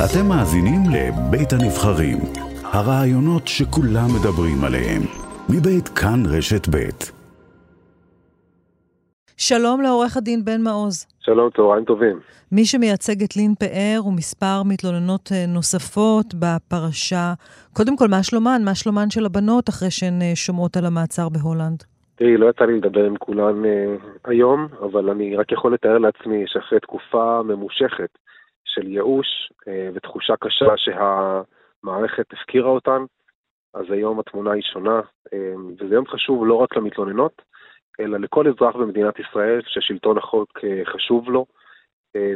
אתם מאזינים לבית הנבחרים, הרעיונות שכולם מדברים עליהם, מבית כאן רשת בית. שלום לעורך הדין בן מעוז. שלום, צהריים טובים. מי שמייצג את לין פאר ומספר מתלוננות נוספות בפרשה. קודם כל, מה שלומן של הבנות אחרי שהן שומעות על המעצר בהולנד? תראי, לא יצא לי לדבר עם כולן היום, אבל אני רק יכול לתאר לעצמי שאחרי תקופה ממושכת של ייאוש ותחושה קשה שהמערכת הפקירה אותן, אז היום התמונה היא שונה, וזה יום חשוב לא רק למתלוננות, אלא לכל אזרח במדינת ישראל ששלטון החוק חשוב לו,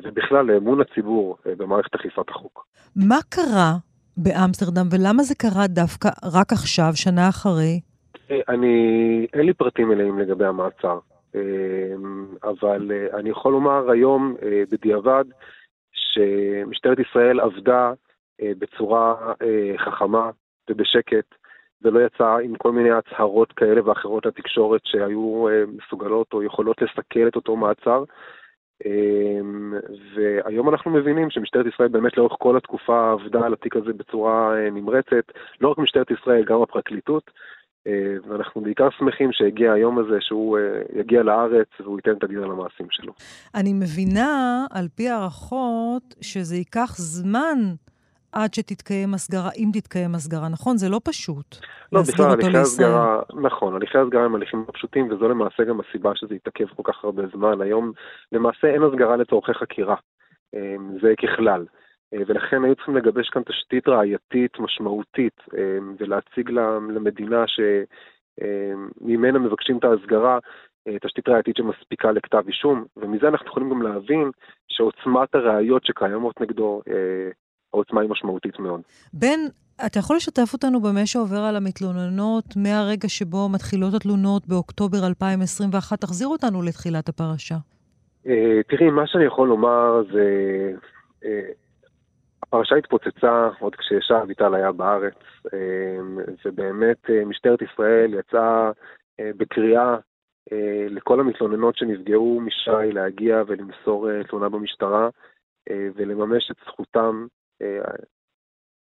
ובכלל לאמון הציבור במערכת אכיפת החוק. מה קרה באמסטרדם, ולמה זה קרה דווקא רק עכשיו, שנה אחרי? אין לי פרטים מלאים לגבי המעצר, אבל אני יכול לומר היום בדיעבד, שמשטרת ישראל עבדה בצורה חכמה ובשקט, ולא יצאה עם כל מיני הצהרות כאלה ואחרות לתקשורת שהיו מסוגלות או יכולות לסכל את אותו מעצר. והיום אנחנו מבינים שמשטרת ישראל באמת לאורך כל התקופה עבדה על התיק הזה בצורה נמרצת, לא רק משטרת ישראל, גם הפרקליטות, ואנחנו בעיקר שמחים שהגיע היום הזה שהוא יגיע לארץ והוא ייתן את הדין על המעשים שלו. אני מבינה על פי הערכות שזה ייקח זמן עד שתתקיים הסגרה, אם תתקיים הסגרה, נכון? זה לא פשוט. לא, בכלל, הליכי הסגרה, נכון, הליכי הסגרה הם הליכים פשוטים, וזו למעשה גם הסיבה שזה יתעכב כל כך הרבה זמן. היום למעשה אין הסגרה לצורכי חקירה, זה ככלל. ולכן היו צריכים לגבש כאן תשתית ראייתית משמעותית, ולהציג למדינה שממנה מבקשים את ההסגרה, תשתית ראייתית שמספיקה לכתב אישום, ומזה אנחנו יכולים גם להבין שעוצמת הראיות שקיימות נגדו, העוצמה היא משמעותית מאוד. בן, אתה יכול לשתף אותנו במה שעובר על המתלוננות, מהרגע שבו מתחילות התלונות באוקטובר 2021, תחזיר אותנו לתחילת הפרשה. תראי, מה שאני יכול לומר זה... הפרשה התפוצצה עוד כששי אביטל היה בארץ, ובאמת משטרת ישראל יצאה בקריאה לכל המתלוננות שנפגעו משי להגיע ולמסור תלונה במשטרה, ולממש את זכותם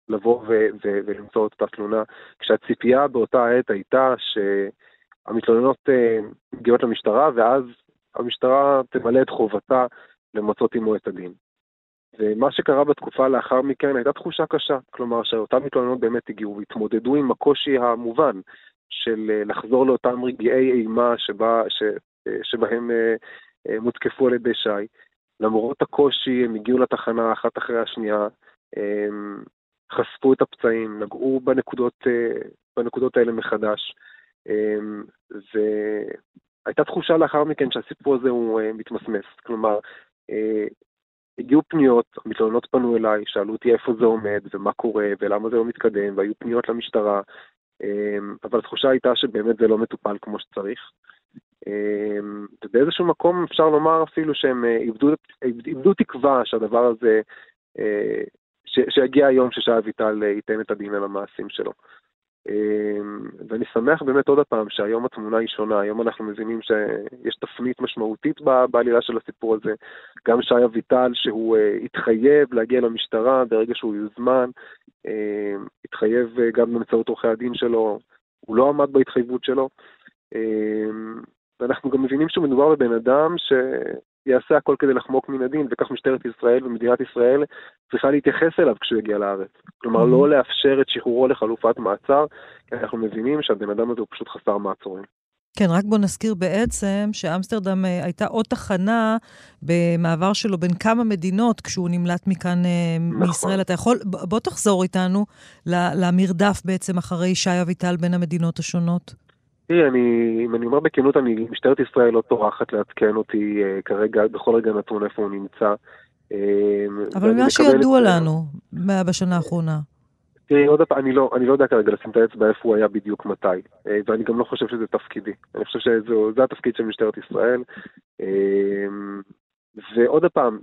לבוא ולמסור את אותה תלונה, כשהציפייה באותה העת הייתה שהמתלוננות מגיעות למשטרה, ואז המשטרה תמלא את חובתה למצות עמו את הדין. ומה שקרה בתקופה לאחר מכן הייתה תחושה קשה, כלומר שאותם מתלוננות באמת הגיעו והתמודדו עם הקושי המובן של לחזור לאותם רגעי אימה שבהם מותקפו על ידי שי. למרות הקושי הם הגיעו לתחנה אחת אחרי השנייה, חשפו את הפצעים, נגעו בנקודות האלה מחדש, והייתה תחושה לאחר מכן שהסיפור הזה הוא מתמסמס, כלומר הגיעו פניות, המתלוננות פנו אליי, שאלו אותי איפה זה עומד ומה קורה ולמה זה לא מתקדם, והיו פניות למשטרה, אבל התחושה הייתה שבאמת זה לא מטופל כמו שצריך. ובאיזשהו מקום אפשר לומר אפילו שהם איבדו תקווה שהדבר הזה, שיגיע היום ששי אביטל ייתן את הדין על המעשים שלו. ואני שמח באמת עוד הפעם שהיום התמונה היא שונה, היום אנחנו מבינים שיש תפנית משמעותית בעלילה של הסיפור הזה, גם שי אביטל שהוא התחייב להגיע למשטרה ברגע שהוא יוזמן, התחייב גם באמצעות עורכי הדין שלו, הוא לא עמד בהתחייבות שלו, ואנחנו גם מבינים שמדובר בבן אדם שיעשה הכל כדי לחמוק מן הדין, וכך משטרת ישראל ומדינת ישראל צריכה להתייחס אליו כשהוא יגיע לארץ. כלומר, לא לאפשר את שחרורו לחלופת מעצר, כי אנחנו מבינים שהבן אדם הזה הוא פשוט חסר מעצורים. כן, רק בוא נזכיר בעצם שאמסטרדם הייתה עוד תחנה במעבר שלו בין כמה מדינות כשהוא נמלט מכאן מישראל. אתה יכול, בוא תחזור איתנו למרדף בעצם אחרי שי אביטל בין המדינות השונות. אם אני אומר בכנות, משטרת ישראל לא טורחת לעדכן אותי כרגע, בכל רגע נתון איפה הוא נמצא. אבל מה שידוע לנו בשנה האחרונה? תראי, אני לא יודע כרגע לשים את האצבע איפה הוא היה בדיוק מתי, ואני גם לא חושב שזה תפקידי. אני חושב שזה התפקיד של משטרת ישראל. ועוד הפעם,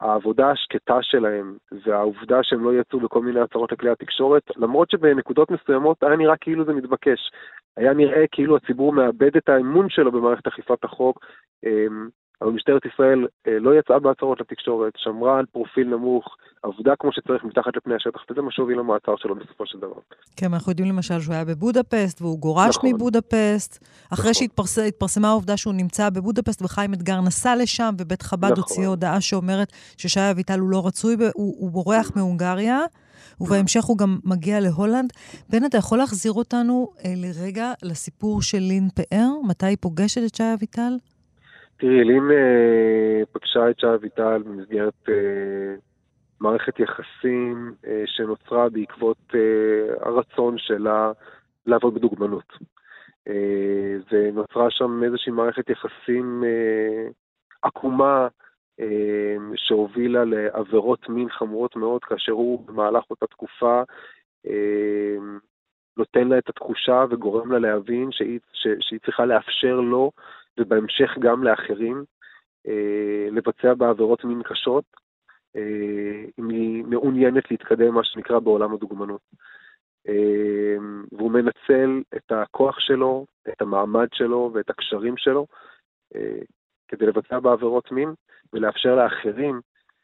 העבודה השקטה שלהם, והעובדה שהם לא יצאו בכל מיני הצהרות לכלי התקשורת, למרות שבנקודות מסוימות היה נראה כאילו זה מתבקש. היה נראה כאילו הציבור מאבד את האמון שלו במערכת אכיפת החוק, אבל משטרת ישראל לא יצאה בהצהרות לתקשורת, שמרה על פרופיל נמוך, עבודה כמו שצריך מתחת לפני השטח, וזה מה שהוביל למעצר שלו בסופו של דבר. כן, אנחנו יודעים למשל שהוא היה בבודפשט, והוא גורש מבודפשט, אחרי שהתפרסמה העובדה שהוא נמצא בבודפשט, וחיים אתגר נסע לשם, ובית חב"ד הוציאה הודעה שאומרת ששי אביטל הוא לא רצוי, הוא בורח מהונגריה, ובהמשך הוא גם מגיע להולנד. בן, אתה יכול להחזיר אותנו לרגע לסיפור של לין פאר, מתי היא פוגשת את שי אביטל? תראי, לין פגשה את שי אביטל במסגרת מערכת יחסים שנוצרה בעקבות הרצון שלה לעבוד בדוגמנות. ונוצרה שם איזושהי מערכת יחסים עקומה שהובילה לעבירות מין חמורות מאוד, כאשר הוא במהלך אותה תקופה נותן לה את התחושה וגורם לה להבין שהיא צריכה לאפשר לו ובהמשך גם לאחרים לבצע בעבירות מין קשות, אם היא מעוניינת להתקדם מה שנקרא בעולם הדוגמנות. והוא מנצל את הכוח שלו, את המעמד שלו ואת הקשרים שלו, כדי לבצע בעבירות מין ולאפשר לאחרים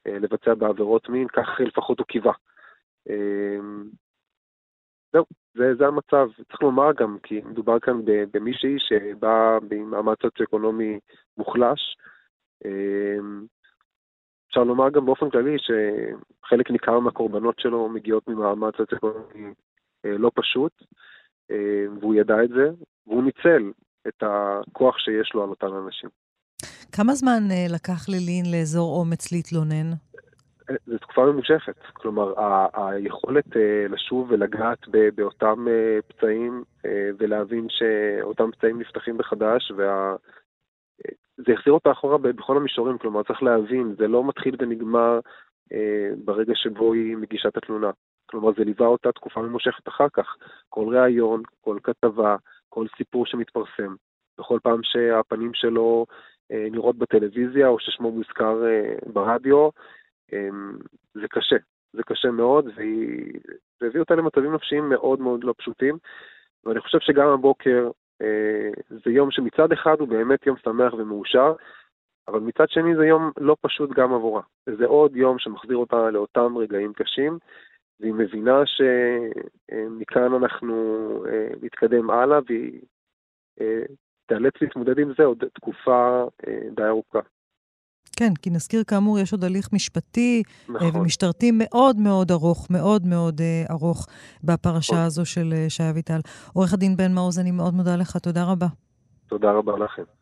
לבצע בעבירות מין, כך לפחות הוא קיווה. זהו. זה המצב, צריך לומר גם, כי מדובר כאן במישהי שבאה במעמד סוציו-אקונומי מוחלש. אפשר לומר גם באופן כללי שחלק ניכר מהקורבנות שלו מגיעות ממעמד סוציו-אקונומי לא פשוט, והוא ידע את זה, והוא ניצל את הכוח שיש לו על אותם אנשים. כמה זמן לקח ללין לאזור אומץ להתלונן? זו תקופה ממושכת, כלומר, היכולת לשוב ולגעת באותם פצעים ולהבין שאותם פצעים נפתחים בחדש, זה יחזיר אותה אחורה בכל המישורים, כלומר, צריך להבין, זה לא מתחיל ונגמר ברגע שבו היא מגישה את התלונה, כלומר, זה ליווה אותה תקופה ממושכת אחר כך, כל ראיון, כל כתבה, כל סיפור שמתפרסם, בכל פעם שהפנים שלו נראות בטלוויזיה או ששמו מוזכר ברדיו, זה קשה מאוד, וזה הביא אותה למצבים נפשיים מאוד מאוד לא פשוטים, ואני חושב שגם הבוקר זה יום שמצד אחד הוא באמת יום שמח ומאושר, אבל מצד שני זה יום לא פשוט גם עבורה, זה עוד יום שמחזיר אותה לאותם רגעים קשים, והיא מבינה שמכאן אנחנו נתקדם הלאה, והיא תאלץ להתמודד עם זה עוד תקופה די ארוכה. כן, כי נזכיר כאמור, יש עוד הליך משפטי ומשטרתי מאוד מאוד ארוך, מאוד מאוד ארוך בפרשה הזו של שי אביטל. עורך הדין בן מעוז, אני מאוד מודה לך, תודה רבה. תודה רבה לכם.